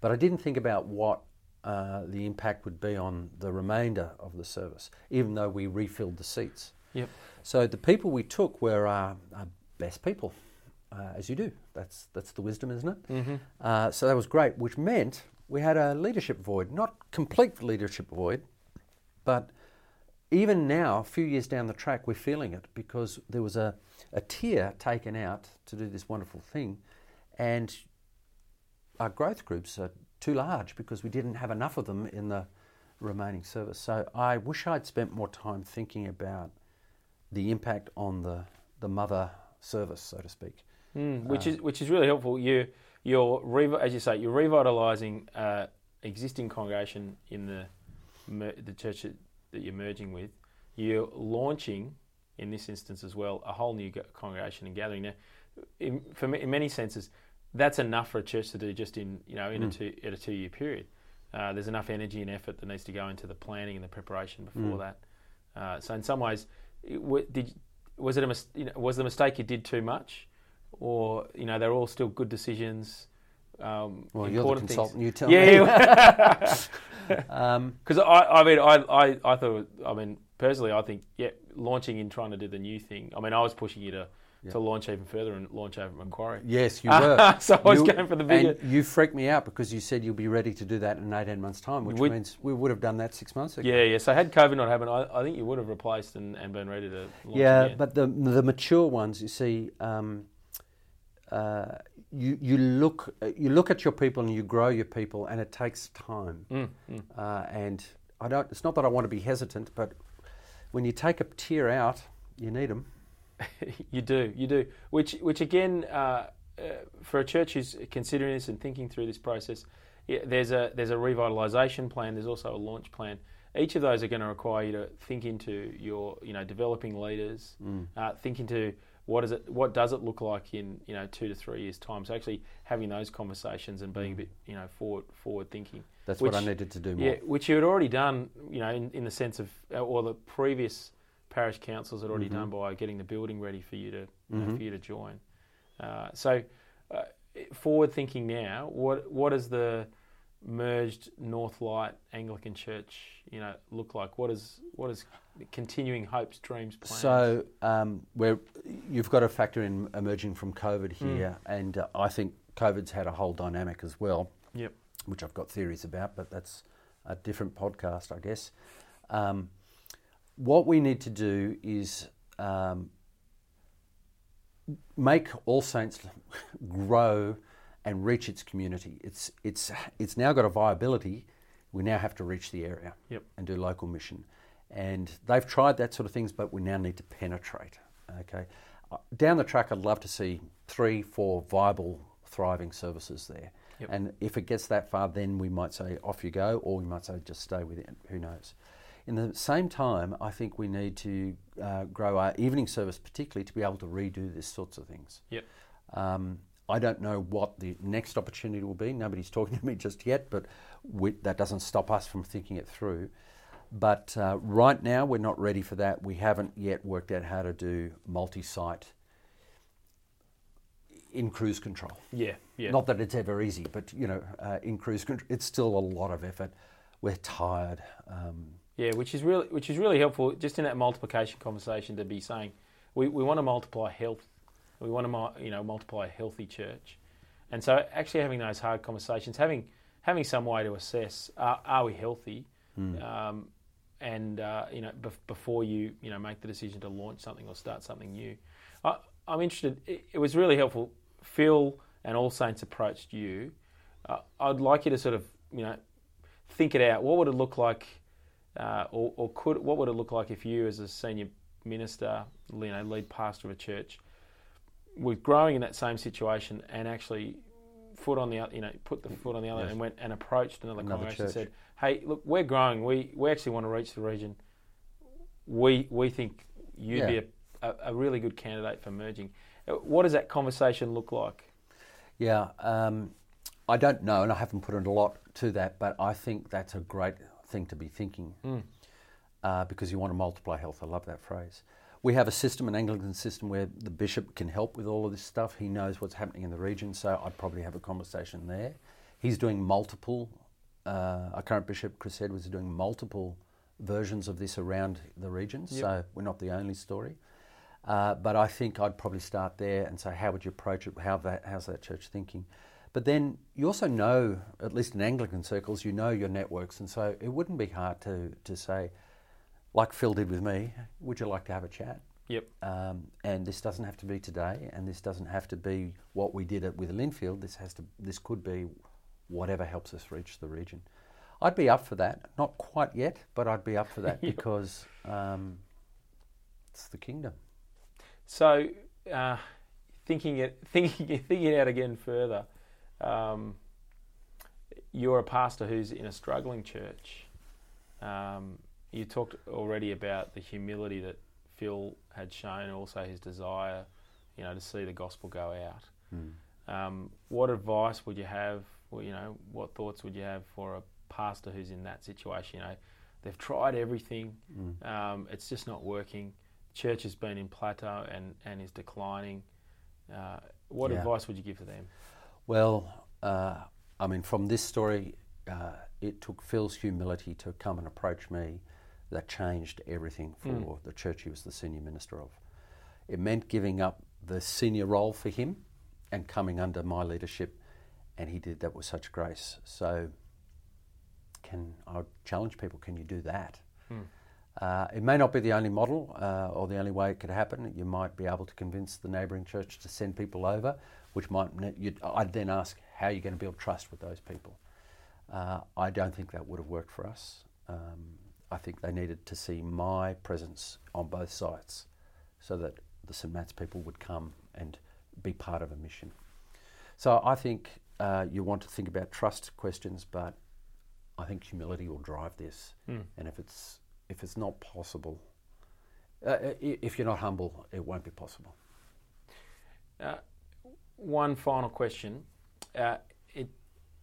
But I didn't think about what uh, the impact would be on the remainder of the service, even though we refilled the seats. Yep. So the people we took were our, our best people, uh, as you do. That's that's the wisdom, isn't it? Mm-hmm. Uh, so that was great, which meant we had a leadership void, not complete leadership void, but even now, a few years down the track, we're feeling it, because there was a, a tier taken out to do this wonderful thing, and our growth groups are too large because we didn't have enough of them in the remaining service. So I wish I'd spent more time thinking about the impact on the, the mother service, so to speak. Mm, which um, is which is really helpful. You you're revi- as you say, you're revitalising uh, existing congregation in the the church that you're merging with. You're launching, in this instance as well, a whole new congregation and gathering. Now, in, for me, in many senses, that's enough for a church to do just in you know in mm. a two at a two year period. Uh, there's enough energy and effort that needs to go into the planning and the preparation before mm. that. Uh, so in some ways, it, w- did was it a mis- you know, was the mistake you did too much, or you know they're all still good decisions? Um, well, you're the consultant. Things. You tell yeah, me. Because um, I, I mean, I, I, I thought. I mean, personally, I think yeah, launching and trying to do the new thing. I mean, I was pushing you to, yeah. to launch even further and launch over at Macquarie. Yes, you were. So I was you, going for the bigger. And you freaked me out because you said you'll be ready to do that in eighteen months' time, which would, means we would have done that six months ago. Yeah, yeah. So had COVID not happened, I, I think you would have replaced and, and been ready to. launch Yeah, again. But the the mature ones, you see. Um, Uh, you you look you look at your people and you grow your people, and it takes time. Mm, mm. Uh, and I don't. It's not that I want to be hesitant, but when you take a tier out, you need them. you do, you do. Which which again, uh, uh, for a church who's considering this and thinking through this process, yeah, there's a there's a revitalisation plan. There's also a launch plan. Each of those are going to require you to think into your you know developing leaders, mm. uh, think into. What is it? What does it look like in you know two to three years' time? So actually having those conversations and being a bit you know forward forward thinking. That's which, what I needed to do more. Yeah, which you had already done. You know, in, in the sense of, or the previous parish councils had already mm-hmm. done by getting the building ready for you to mm-hmm. you know, for you to join. Uh, so uh, forward thinking now. What what does the merged Northlight Anglican Church you know look like? What is what is continuing hopes, dreams, plans? So um, where you've got to factor in emerging from COVID here, mm. and uh, I think COVID's had a whole dynamic as well, yep. which I've got theories about, but that's a different podcast, I guess. Um, what we need to do is um, make All Saints grow and reach its community. It's it's it's now got a viability. We now have to reach the area yep. and do local mission. And they've tried that sort of things, but we now need to penetrate. Okay, down the track, I'd love to see three, four viable, thriving services there. Yep. And if it gets that far, then we might say, off you go, or we might say, just stay with it. Who knows? In the same time, I think we need to uh, grow our evening service, particularly to be able to redo these sorts of things. Yep. Um, I don't know what the next opportunity will be. Nobody's talking to me just yet, but we, that doesn't stop us from thinking it through. But uh, right now, we're not ready for that. We haven't yet worked out how to do multi-site in cruise control. Yeah, yeah. Not that it's ever easy, but, you know, uh, in cruise control, it's still a lot of effort. We're tired. Um, yeah, which is really, which is really helpful, just in that multiplication conversation, to be saying, we, we want to multiply health. We want to, you know, multiply a healthy church. And so actually having those hard conversations, having having some way to assess, are, are we healthy? Mm. Um, and, uh, you know, bef- before you, you know, make the decision to launch something or start something new. I, I'm interested, it, it was really helpful. Phil and All Saints approached you. Uh, I'd like you to sort of, you know, think it out. What would it look like, uh, or, or could, what would it look like if you as a senior minister, you know, lead pastor of a church, we're growing in that same situation and actually foot on the other, you know, put the foot on the other yes. and went and approached another, another congregation church. And said, hey, look, we're growing. We we actually want to reach the region. We we think you'd yeah. be a, a, a really good candidate for merging. What does that conversation look like? Yeah, um, I don't know, and I haven't put a lot to that, but I think that's a great thing to be thinking mm. uh, because you want to multiply health. I love that phrase. We have a system, an Anglican system, where the bishop can help with all of this stuff. He knows what's happening in the region, so I'd probably have a conversation there. He's doing multiple, uh, our current bishop, Chris Edwards, is doing multiple versions of this around the region, yep. so we're not the only story. Uh, but I think I'd probably start there and say, how would you approach it? How that, how's that church thinking? But then you also know, at least in Anglican circles, you know your networks, and so it wouldn't be hard to to say, like Phil did with me, would you like to have a chat? Yep. Um, and this doesn't have to be today, and this doesn't have to be what we did at, with Lindfield. This has to. This could be whatever helps us reach the region. I'd be up for that. Not quite yet, but I'd be up for that yep. because um, it's the kingdom. So uh, thinking it, thinking thinking it out again further, um, you're a pastor who's in a struggling church. Um, You talked already about the humility that Phil had shown, also his desire, you know, to see the gospel go out. Mm. Um, what advice would you have, or, you know, what thoughts would you have for a pastor who's in that situation? You know, they've tried everything, mm. um, it's just not working. Church has been in plateau and, and is declining. Uh, what yeah. advice would you give to them? Well, uh, I mean, from this story, uh, it took Phil's humility to come and approach me. That changed everything for mm. the church he was the senior minister of. It meant giving up the senior role for him and coming under my leadership, and he did that with such grace. So can I challenge people, can you do that? Mm. Uh, it may not be the only model uh, or the only way it could happen. You might be able to convince the neighbouring church to send people over, which might you'd, I'd then ask, how are you going to build trust with those people? Uh, I don't think that would have worked for us. Um, I think they needed to see my presence on both sides so that the Saint Matt's people would come and be part of a mission. So I think uh, you want to think about trust questions, but I think humility will drive this. Mm. And if it's if it's not possible, uh, if you're not humble, it won't be possible. Uh, one final question. Uh, it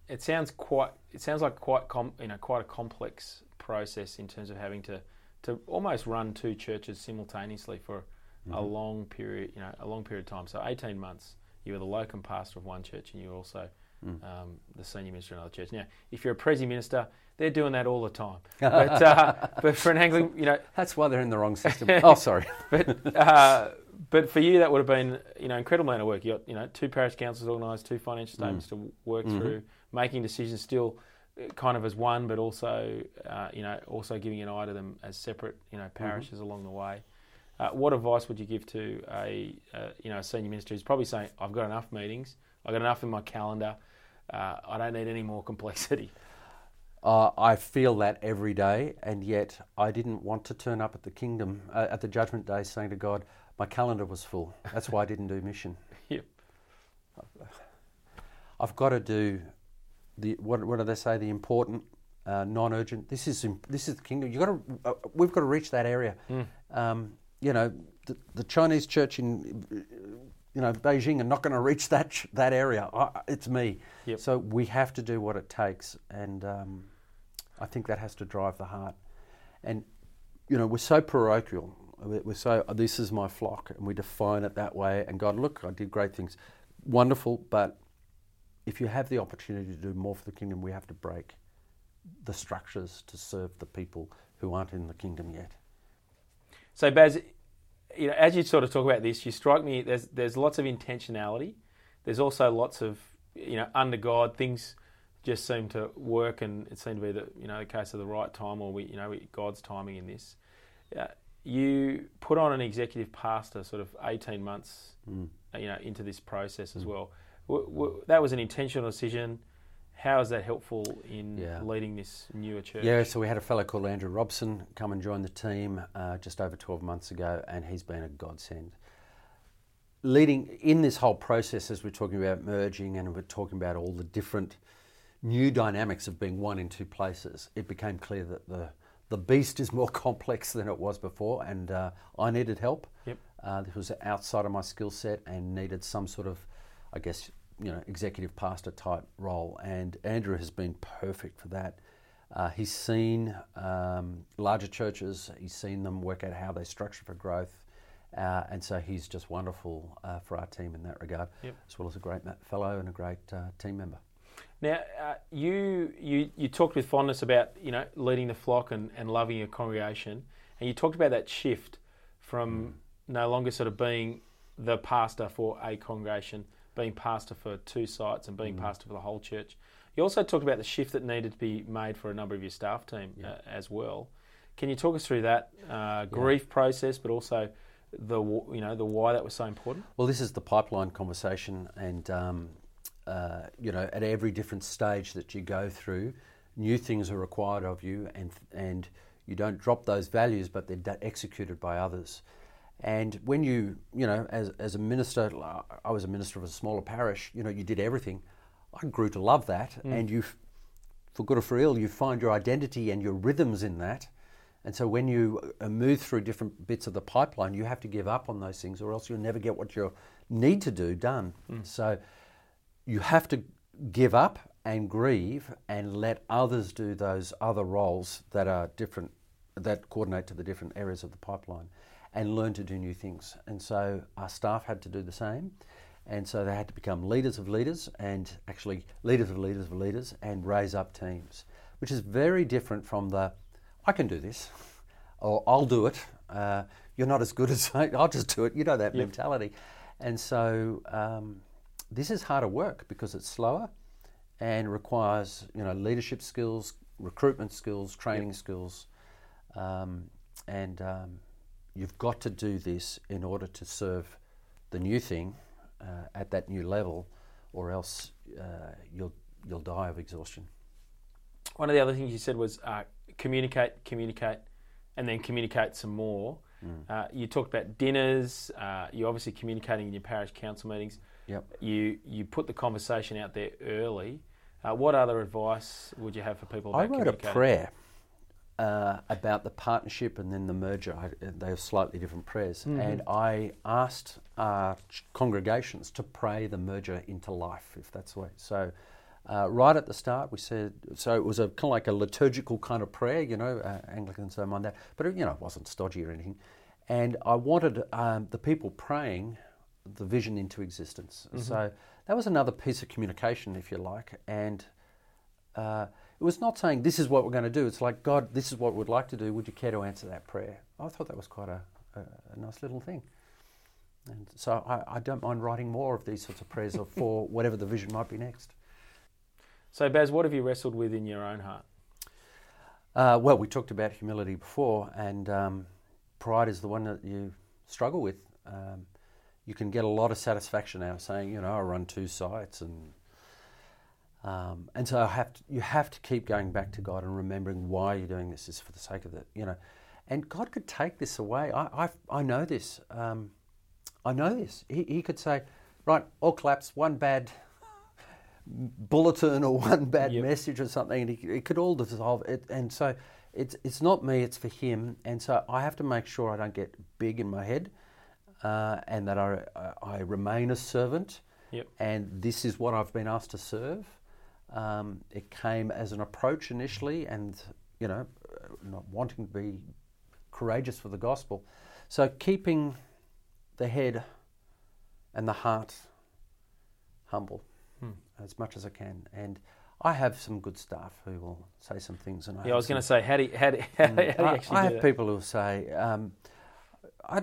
it sounds quite it sounds like quite com- you know quite a complex process in terms of having to, to almost run two churches simultaneously for mm-hmm. a long period, you know, a long period of time. So eighteen months, you were the locum pastor of one church and you were also mm. um, the senior minister of another church. Now, if you're a Prezi minister, they're doing that all the time. But, uh, but for an Anglican, you know... That's why they're in the wrong system. oh, sorry. but uh, but for you, that would have been, you know, incredible amount of work. You got, you know, two parish councils organised, two financial statements mm. to work mm-hmm. through, making decisions still... kind of as one, but also, uh, you know, also giving an eye to them as separate, you know, parishes mm-hmm. along the way. Uh, what advice would you give to a, uh, you know, a senior minister who's probably saying, "I've got enough meetings, I've got enough in my calendar, uh, I don't need any more complexity"? Uh, I feel that every day, and yet I didn't want to turn up at the kingdom uh, at the judgment day saying to God, "My calendar was full. That's why I didn't do mission." Yep. I've got to do. The, what, what do they say? The important, uh, non-urgent. This is this is the kingdom. You got to. Uh, we've got to reach that area. Mm. Um, you know, the, the Chinese church in you know, Beijing are not going to reach that that area. It's me. Yep. So we have to do what it takes, and um, I think that has to drive the heart. And you know, we're so parochial. We're so, this is my flock, and we define it that way. And God, look, I did great things, wonderful. But if you have the opportunity to do more for the kingdom, we have to break the structures to serve the people who aren't in the kingdom yet. So Baz, you know, as you sort of talk about this, you strike me, there's there's lots of intentionality. There's also lots of, you know, under God, things just seem to work, and it seemed to be the, you know, the case of the right time, or we, you know, God's timing in this. Uh, you put on an executive pastor sort of eighteen months, mm. you know, into this process mm. as well. W- w- that was an intentional decision. How is that helpful in yeah. leading this newer church? Yeah, so we had a fellow called Andrew Robson come and join the team uh, just over twelve months ago, and he's been a godsend. Leading in this whole process, as we're talking about merging and we're talking about all the different new dynamics of being one in two places, it became clear that the, the beast is more complex than it was before, and uh, I needed help. Yep. Uh, this was outside of my skill set and needed some sort of, I guess, you know, executive pastor type role, and Andrew has been perfect for that. Uh, he's seen um, larger churches, he's seen them work out how they structure for growth, uh, and so he's just wonderful uh, for our team in that regard, yep. as well as a great fellow and a great uh, team member. Now, uh, you, you you talked with fondness about, you know, leading the flock and, and loving your congregation, and you talked about that shift from mm. no longer sort of being the pastor for a congregation, being pastor for two sites and being mm. pastor for the whole church. You also talked about the shift that needed to be made for a number of your staff team yeah. uh, as well. Can you talk us through that uh, grief yeah. process, but also the you know the why that was so important? Well, this is the pipeline conversation, and um, uh, you know, at every different stage that you go through, new things are required of you, and and you don't drop those values, but they're de- executed by others. And when you, you know, as as a minister, I was a minister of a smaller parish, you know, you did everything. I grew to love that. Mm. And you, for good or for ill, you find your identity and your rhythms in that. And so when you move through different bits of the pipeline, you have to give up on those things, or else you'll never get what you need to do done. Mm. So you have to give up and grieve and let others do those other roles that are different, that coordinate to the different areas of the pipeline, and learn to do new things. And so our staff had to do the same. And so they had to become leaders of leaders, and actually leaders of leaders of leaders, and raise up teams, which is very different from the, I can do this, or I'll do it. Uh, you're not as good as I, I'll just do it. You know, that yep. mentality. And so um, this is harder work because it's slower and requires, you know, leadership skills, recruitment skills, training yep. skills, um, and, um, you've got to do this in order to serve the new thing uh, at that new level, or else uh, you'll you'll die of exhaustion. One of the other things you said was uh, communicate, communicate, and then communicate some more. Mm. Uh, you talked about dinners. Uh, you're obviously communicating in your parish council meetings. Yep. You you put the conversation out there early. Uh, what other advice would you have for people about communicating? I wrote a prayer. Uh, about the partnership and then the merger. I, they were slightly different prayers. Mm-hmm. And I asked uh, congregations to pray the merger into life, if that's the way. So uh, right at the start, we said, so it was a, kind of like a liturgical kind of prayer, you know, uh, Anglicans don't mind that, but it, you know, it wasn't stodgy or anything. And I wanted um, the people praying the vision into existence. Mm-hmm. So that was another piece of communication, if you like. And uh, it was not saying, this is what we're going to do. It's like, God, this is what we'd like to do. Would you care to answer that prayer? I thought that was quite a, a, a nice little thing. And so I, I don't mind writing more of these sorts of prayers or for whatever the vision might be next. So, Baz, what have you wrestled with in your own heart? Uh, well, we talked about humility before, and um, pride is the one that you struggle with. Um, you can get a lot of satisfaction out of saying, you know, I run two sites and... Um, and so I have to, you have to keep going back to God and remembering why you're doing this is for the sake of it, you know. And God could take this away. I I, I know this. Um, I know this. He, he could say, right, all collapse, one bad bulletin or one bad yep. message or something. And he, it could all dissolve. It, and so it's it's not me, it's for him. And so I have to make sure I don't get big in my head. uh, and that I, I remain a servant. Yep. And this is what I've been asked to serve. Um, it came as an approach initially, and you know, not wanting to be courageous for the gospel. So keeping the head and the heart humble hmm. as much as I can. And I have some good staff who will say some things. And I yeah, I was going to say, how do you, how do, how do you actually I, I have do that? People who say, um, I,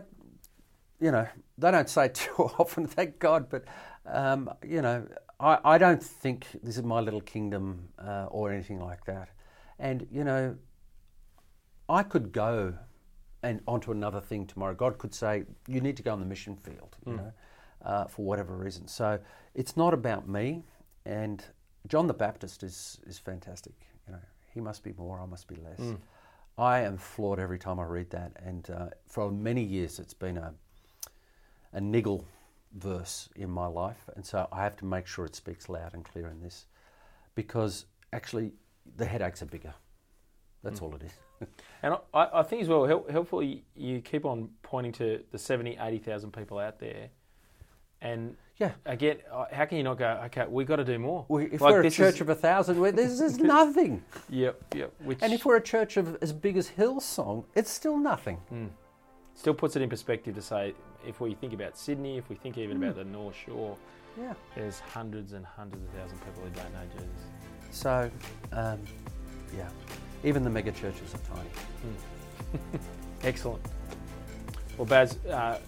you know, they don't say too often, thank God, but, um, you know, I, I don't think this is my little kingdom uh, or anything like that. And, you know, I could go and onto another thing tomorrow. God could say, you need to go on the mission field, you mm. know, uh, for whatever reason. So it's not about me. And John the Baptist is is fantastic. You know, he must be more, I must be less. Mm. I am flawed every time I read that. And uh, for many years, it's been a a niggle verse in my life. And so I have to make sure it speaks loud and clear in this, because actually the headaches are bigger. That's mm. all it is. And I, I think as well, help, helpful, you keep on pointing to the seventy, eighty thousand people out there. And yeah. again, how can you not go, okay, we've got to do more? Well, if like we're a church is... of a thousand, this is nothing. Yep, yep. Which... And if we're a church of as big as Hillsong, it's still nothing. Mm. Still puts it in perspective to say, if we think about Sydney, if we think even mm. about the North Shore, yeah, there's hundreds and hundreds of thousands of people who don't know Jesus. So, um, yeah. Even the mega churches are tiny. Mm. Excellent. Well, Baz, uh,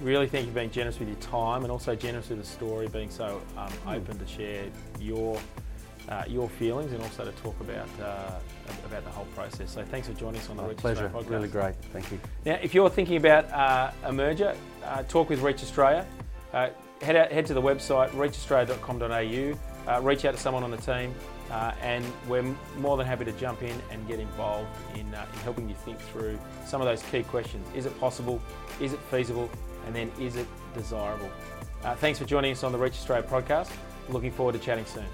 really thank you for being generous with your time, and also generous with the story, being so um, mm. open to share your uh, your feelings, and also to talk about uh, about the whole process. So thanks for joining us on the oh, Reach Australia podcast. Pleasure, really great. Thank you. Now, if you're thinking about uh, a merger, uh, talk with Reach Australia. Uh, head out, head to the website reach australia dot com dot a u. Uh, reach out to someone on the team. Uh, and we're more than happy to jump in and get involved in, uh, in helping you think through some of those key questions. Is it possible? Is it feasible? And then is it desirable? Uh, thanks for joining us on the Reach Australia podcast. Looking forward to chatting soon.